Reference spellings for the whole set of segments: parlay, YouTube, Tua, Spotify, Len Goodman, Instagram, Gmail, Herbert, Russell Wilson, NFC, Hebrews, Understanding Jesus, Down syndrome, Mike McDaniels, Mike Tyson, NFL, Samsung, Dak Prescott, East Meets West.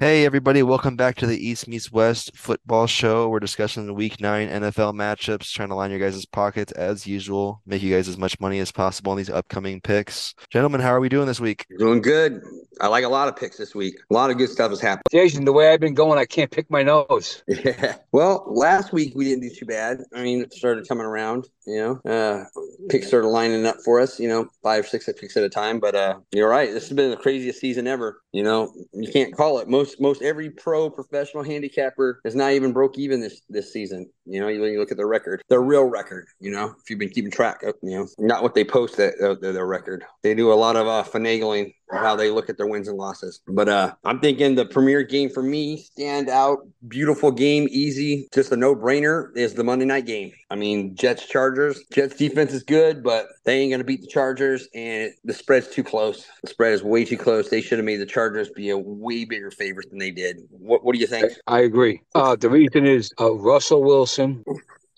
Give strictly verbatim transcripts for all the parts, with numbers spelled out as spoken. Hey everybody, welcome back to the East Meets West football show. We're discussing the week nine N F L matchups, trying to line your guys' pockets as usual, make you guys as much money as possible on these upcoming picks. Gentlemen, how are we doing this week? Doing good. I like a lot of picks this week. A lot of good stuff has happened. Jason, the way I've been going, I can't pick my nose. Yeah. Well, last week we didn't do too bad. I mean, it started coming around, you know. Uh, picks started lining up for us, you know, five or six picks at a time. But uh, you're right. This has been the craziest season ever. You know, you can't call it. Most Most every pro professional handicapper is not even broke even this, this season. You know, you, you look at their record, their real record, you know, if you've been keeping track of, you know, not what they post, that uh, their, their record. They do a lot of uh, finagling of how they look at their wins and losses. But uh, I'm thinking the premier game for me, stand out, beautiful game, easy, just a no-brainer, is the Monday night game. I mean, Jets, Chargers. Jets defense is good, but they ain't going to beat the Chargers, and it, the spread's too close. The spread is way too close. They should have made the Chargers be a way bigger favorite than they did. What What do you think? I agree. Uh, the reason is uh, Russell Wilson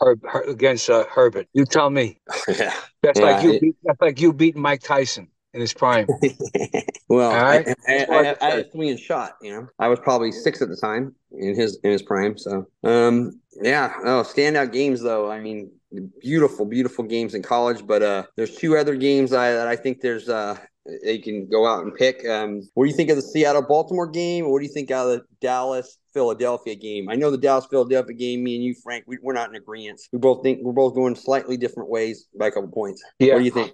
her, her, against uh, Herbert. You tell me. Yeah. That's yeah, like you. It, beat, that's like you beating Mike Tyson in his prime. Well, right? I, I, I, I, I had a swinging shot. You know, I was probably six at the time in his in his prime. So, um, yeah. Oh, standout games though. I mean, beautiful, beautiful games in college. But uh, there's two other games I, that I think there's. Uh, They can go out and pick. Um, what do you think of the Seattle-Baltimore game? What do you think out of the Dallas-Philadelphia game? I know the Dallas-Philadelphia game, me and you, Frank, we, we're not in agreement. We both think we're both going slightly different ways by a couple points. Yeah. What do you think?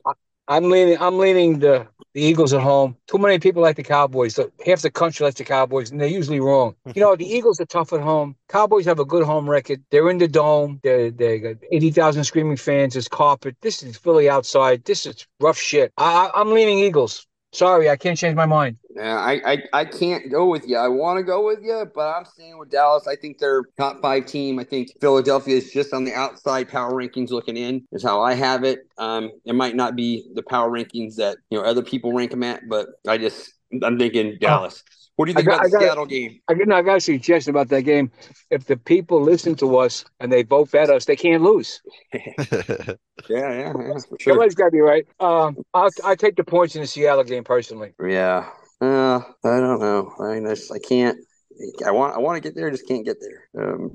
I'm leaning. I'm leaning the, the Eagles at home. Too many people like the Cowboys. The, half the country likes the Cowboys, and they're usually wrong. You know, the Eagles are tough at home. Cowboys have a good home record. They're in the dome. They they got eighty thousand screaming fans. It's carpet. This is Philly outside. This is rough shit. I, I, I'm leaning Eagles. Sorry, I can't change my mind. Yeah, I, I, I can't go with you. I want to go with you, but I'm staying with Dallas. I think they're top five team. I think Philadelphia is just on the outside power rankings looking in is how I have it. Um, it might not be the power rankings that, you know, other people rank them at, but I just – I'm thinking Dallas. Oh. What do you think got, about the Seattle a, game? I got, no, I got a suggestion about that game. If the people listen to us and they vote at us, they can't lose. yeah, yeah, yeah. For sure. Somebody's got to be right. Um, I'll, I'll take the points in the Seattle game personally. Yeah. Uh, I don't know. I just, I can't. I want I want to get there. Just can't get there. Um,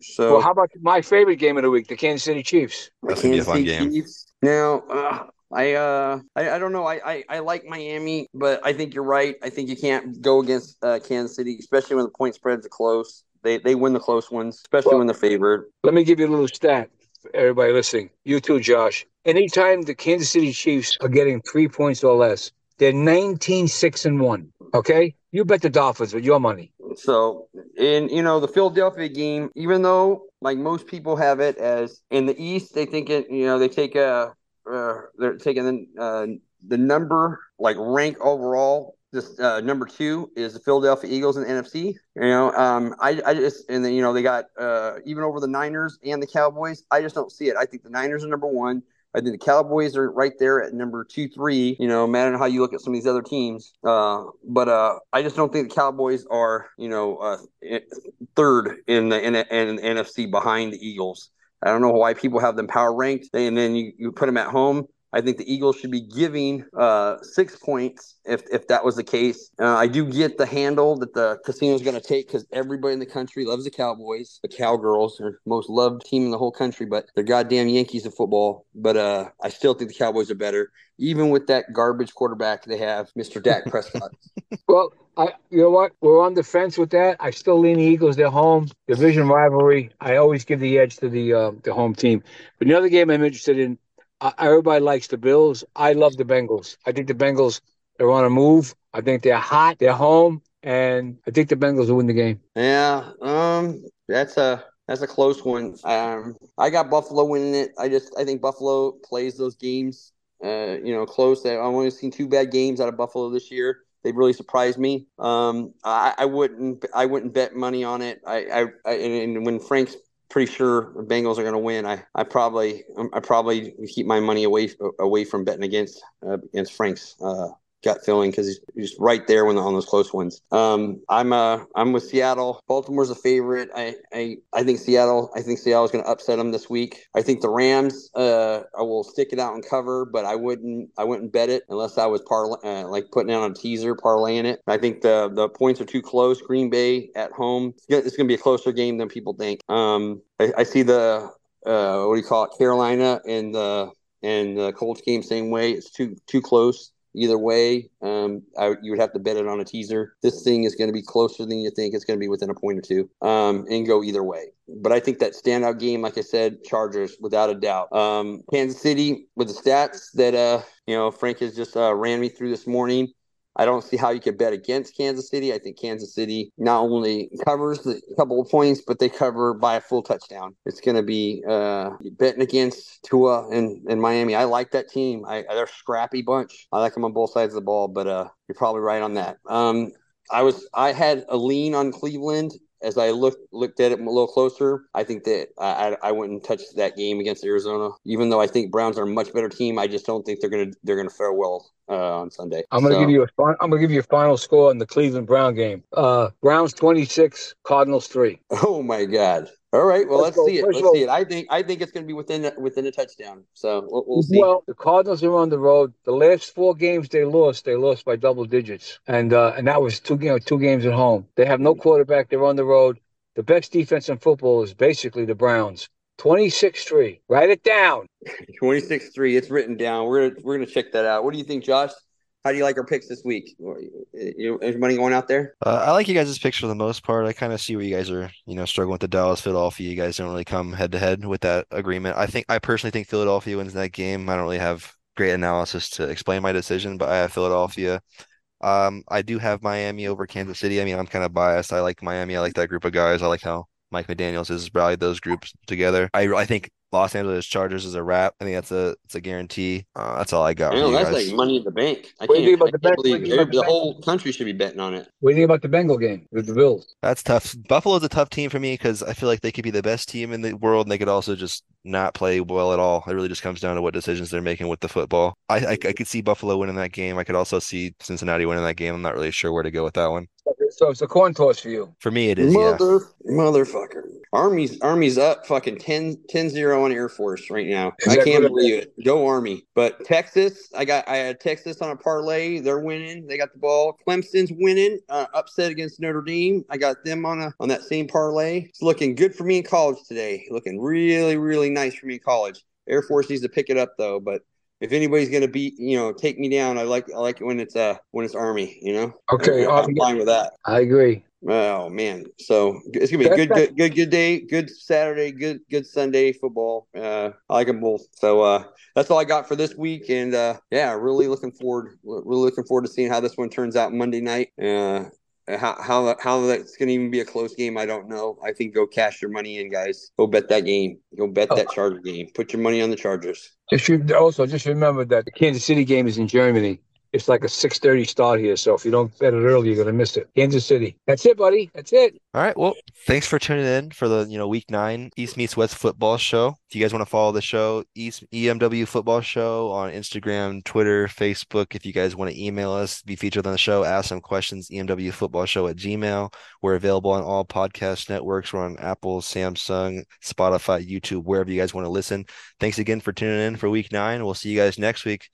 so. Well, how about my favorite game of the week, the Kansas City Chiefs? That's going to be a fun game. Chiefs. Now, uh, I uh I, I don't know I, I I like Miami, but I think you're right. I think you can't go against uh, Kansas City, especially when the point spreads are close. They they win the close ones, especially well, when they're favored. Let me give you a little stat, for everybody listening. You too, Josh. Anytime the Kansas City Chiefs are getting three points or less, they're nineteen six and one. Okay, you bet the Dolphins with your money. So, in you know the Philadelphia game, even though like most people have it as in the East, they think it. You know they take a. Uh, they're taking the, uh, the number, like rank overall. This uh, number two is the Philadelphia Eagles in the N F C. You know, um, I, I just and then you know they got uh, even over the Niners and the Cowboys. I just don't see it. I think the Niners are number one. I think the Cowboys are right there at number two, three. You know, matter how you look at some of these other teams. Uh, but uh, I just don't think the Cowboys are you know uh, third in the in the, in the N F C behind the Eagles. I don't know why people have them power ranked, and then you, you put them at home. I think the Eagles should be giving uh, six points if if that was the case. Uh, I do get the handle that the casino's going to take because everybody in the country loves the Cowboys. The Cowgirls are the most loved team in the whole country, but they're goddamn Yankees of football. But uh, I still think the Cowboys are better, even with that garbage quarterback they have, Mister Dak Prescott. Well, I, you know what? We're on the fence with that. I still lean the Eagles. They're home. Division rivalry. I always give the edge to the uh, the home team. But another game I'm interested in, I, everybody likes the Bills. I love the Bengals. I think the Bengals are on a move. I think they're hot. They're home. And I think the Bengals will win the game. Yeah. Um. That's a... That's a close one. Um. I got Buffalo winning it. I just... I think Buffalo plays those games, Uh. you know, close. I've only seen two bad games out of Buffalo this year. They really surprised me. Um, I, I wouldn't. I wouldn't bet money on it. I. I, I and, and when Frank's pretty sure the Bengals are going to win, I. I probably. I probably keep my money away away from betting against uh, against Frank's uh, gut feeling because he's, he's right there when on those close ones. Um, I'm uh, I'm with Seattle. Baltimore's a favorite. I I, I think Seattle. I think Seattle's going to upset them this week. I think the Rams. Uh, I will stick it out and cover, but I wouldn't. I wouldn't bet it unless I was parla- uh, like putting out a teaser, parlaying it. I think the the points are too close. Green Bay at home. It's going to be a closer game than people think. Um, I, I see the uh, what do you call it? Carolina and the and the Colts game same way. It's too too close. Either way, um, I, you would have to bet it on a teaser. This thing is going to be closer than you think. It's going to be within a point or two, um, and go either way. But I think that standout game, like I said, Chargers, without a doubt. Um, Kansas City, with the stats that uh, you know Frank has just uh, ran me through this morning, I don't see how you could bet against Kansas City. I think Kansas City not only covers a couple of points, but they cover by a full touchdown. It's going to be uh, betting against Tua and, and Miami. I like that team. I, they're a scrappy bunch. I like them on both sides of the ball, but uh, you're probably right on that. Um, I was I had a lean on Cleveland. As I looked looked at it a little closer, I think that I I wouldn't touch that game against Arizona. Even though I think Browns are a much better team, I just don't think they're gonna they're gonna fare well uh, on Sunday. I'm gonna so. give you a I'm gonna give you a final score in the Cleveland Brown game. Uh, Browns twenty-six, Cardinals three. Oh my God. All right, well, let's, let's see it. Let's see it. I think I think it's going to be within within a touchdown. So we'll, we'll see. Well, the Cardinals are on the road. The last four games they lost, they lost by double digits, and uh, and that was two you know two games at home. They have no quarterback. They're on the road. The best defense in football is basically the Browns. twenty-six three. Write it down. twenty-six three. It's written down. We're gonna, we're gonna check that out. What do you think, Josh? How do you like our picks this week? Is money going out there? Uh, I like you guys' picks for the most part. I kind of see where you guys are, you know, struggling with the Dallas, Philadelphia. You guys don't really come head to head with that agreement. I think I personally think Philadelphia wins that game. I don't really have great analysis to explain my decision, but I have Philadelphia. Um, I do have Miami over Kansas City. I mean, I'm kind of biased. I like Miami. I like that group of guys. I like how Mike McDaniels has rallied those groups together. I I think Los Angeles Chargers is a wrap. I think that's a it's a guarantee. Uh, that's all I got. Know, that's guys. Like money in the bank. I what can't, do you think about I the, believe, about the whole country should be betting on it. What do you think about the Bengal game with the Bills? That's tough. Buffalo's a tough team for me because I feel like they could be the best team in the world and they could also just not play well at all. It really just comes down to what decisions they're making with the football. I I, I could see Buffalo winning that game. I could also see Cincinnati winning that game. I'm not really sure where to go with that one. So it's a coin toss for you. For me, it is. Mother, yeah. Motherfucker. Army's Army's up fucking ten zero on Air Force right now. Exactly. I can't believe it. Go Army. But Texas, I got I had Texas on a parlay. They're winning. They got the ball. Clemson's winning. Uh, upset against Notre Dame. I got them on a on that same parlay. It's looking good for me in college today. Looking really, really nice for me in college. Air Force needs to pick it up though, but if anybody's gonna be, you know, take me down, I like I like it when it's uh when it's Army, you know. Okay, I'm, I'm fine with that. I agree. Oh man, so it's gonna be a good, good, good, good day, good Saturday, good, good Sunday football. Uh, I like them both. So uh, that's all I got for this week, and uh, yeah, really looking forward, really looking forward to seeing how this one turns out Monday night. Uh, How how how that's going to even be a close game, I don't know. I think go cash your money in, guys. Go bet that game. Go bet that Charger game. Put your money on the Chargers. Just also, just remember that the Kansas City game is in Germany. It's like a six thirty start here, so if you don't bet it early, you're going to miss it. Kansas City. That's it, buddy. That's it. All right, well, thanks for tuning in for the, you know, Week nine East Meets West Football Show. If you guys want to follow the show, East E M W Football Show on Instagram, Twitter, Facebook. If you guys want to email us, be featured on the show, ask some questions, E M W Football Show at Gmail. We're available on all podcast networks. We're on Apple, Samsung, Spotify, YouTube, wherever you guys want to listen. Thanks again for tuning in for Week nine. We'll see you guys next week.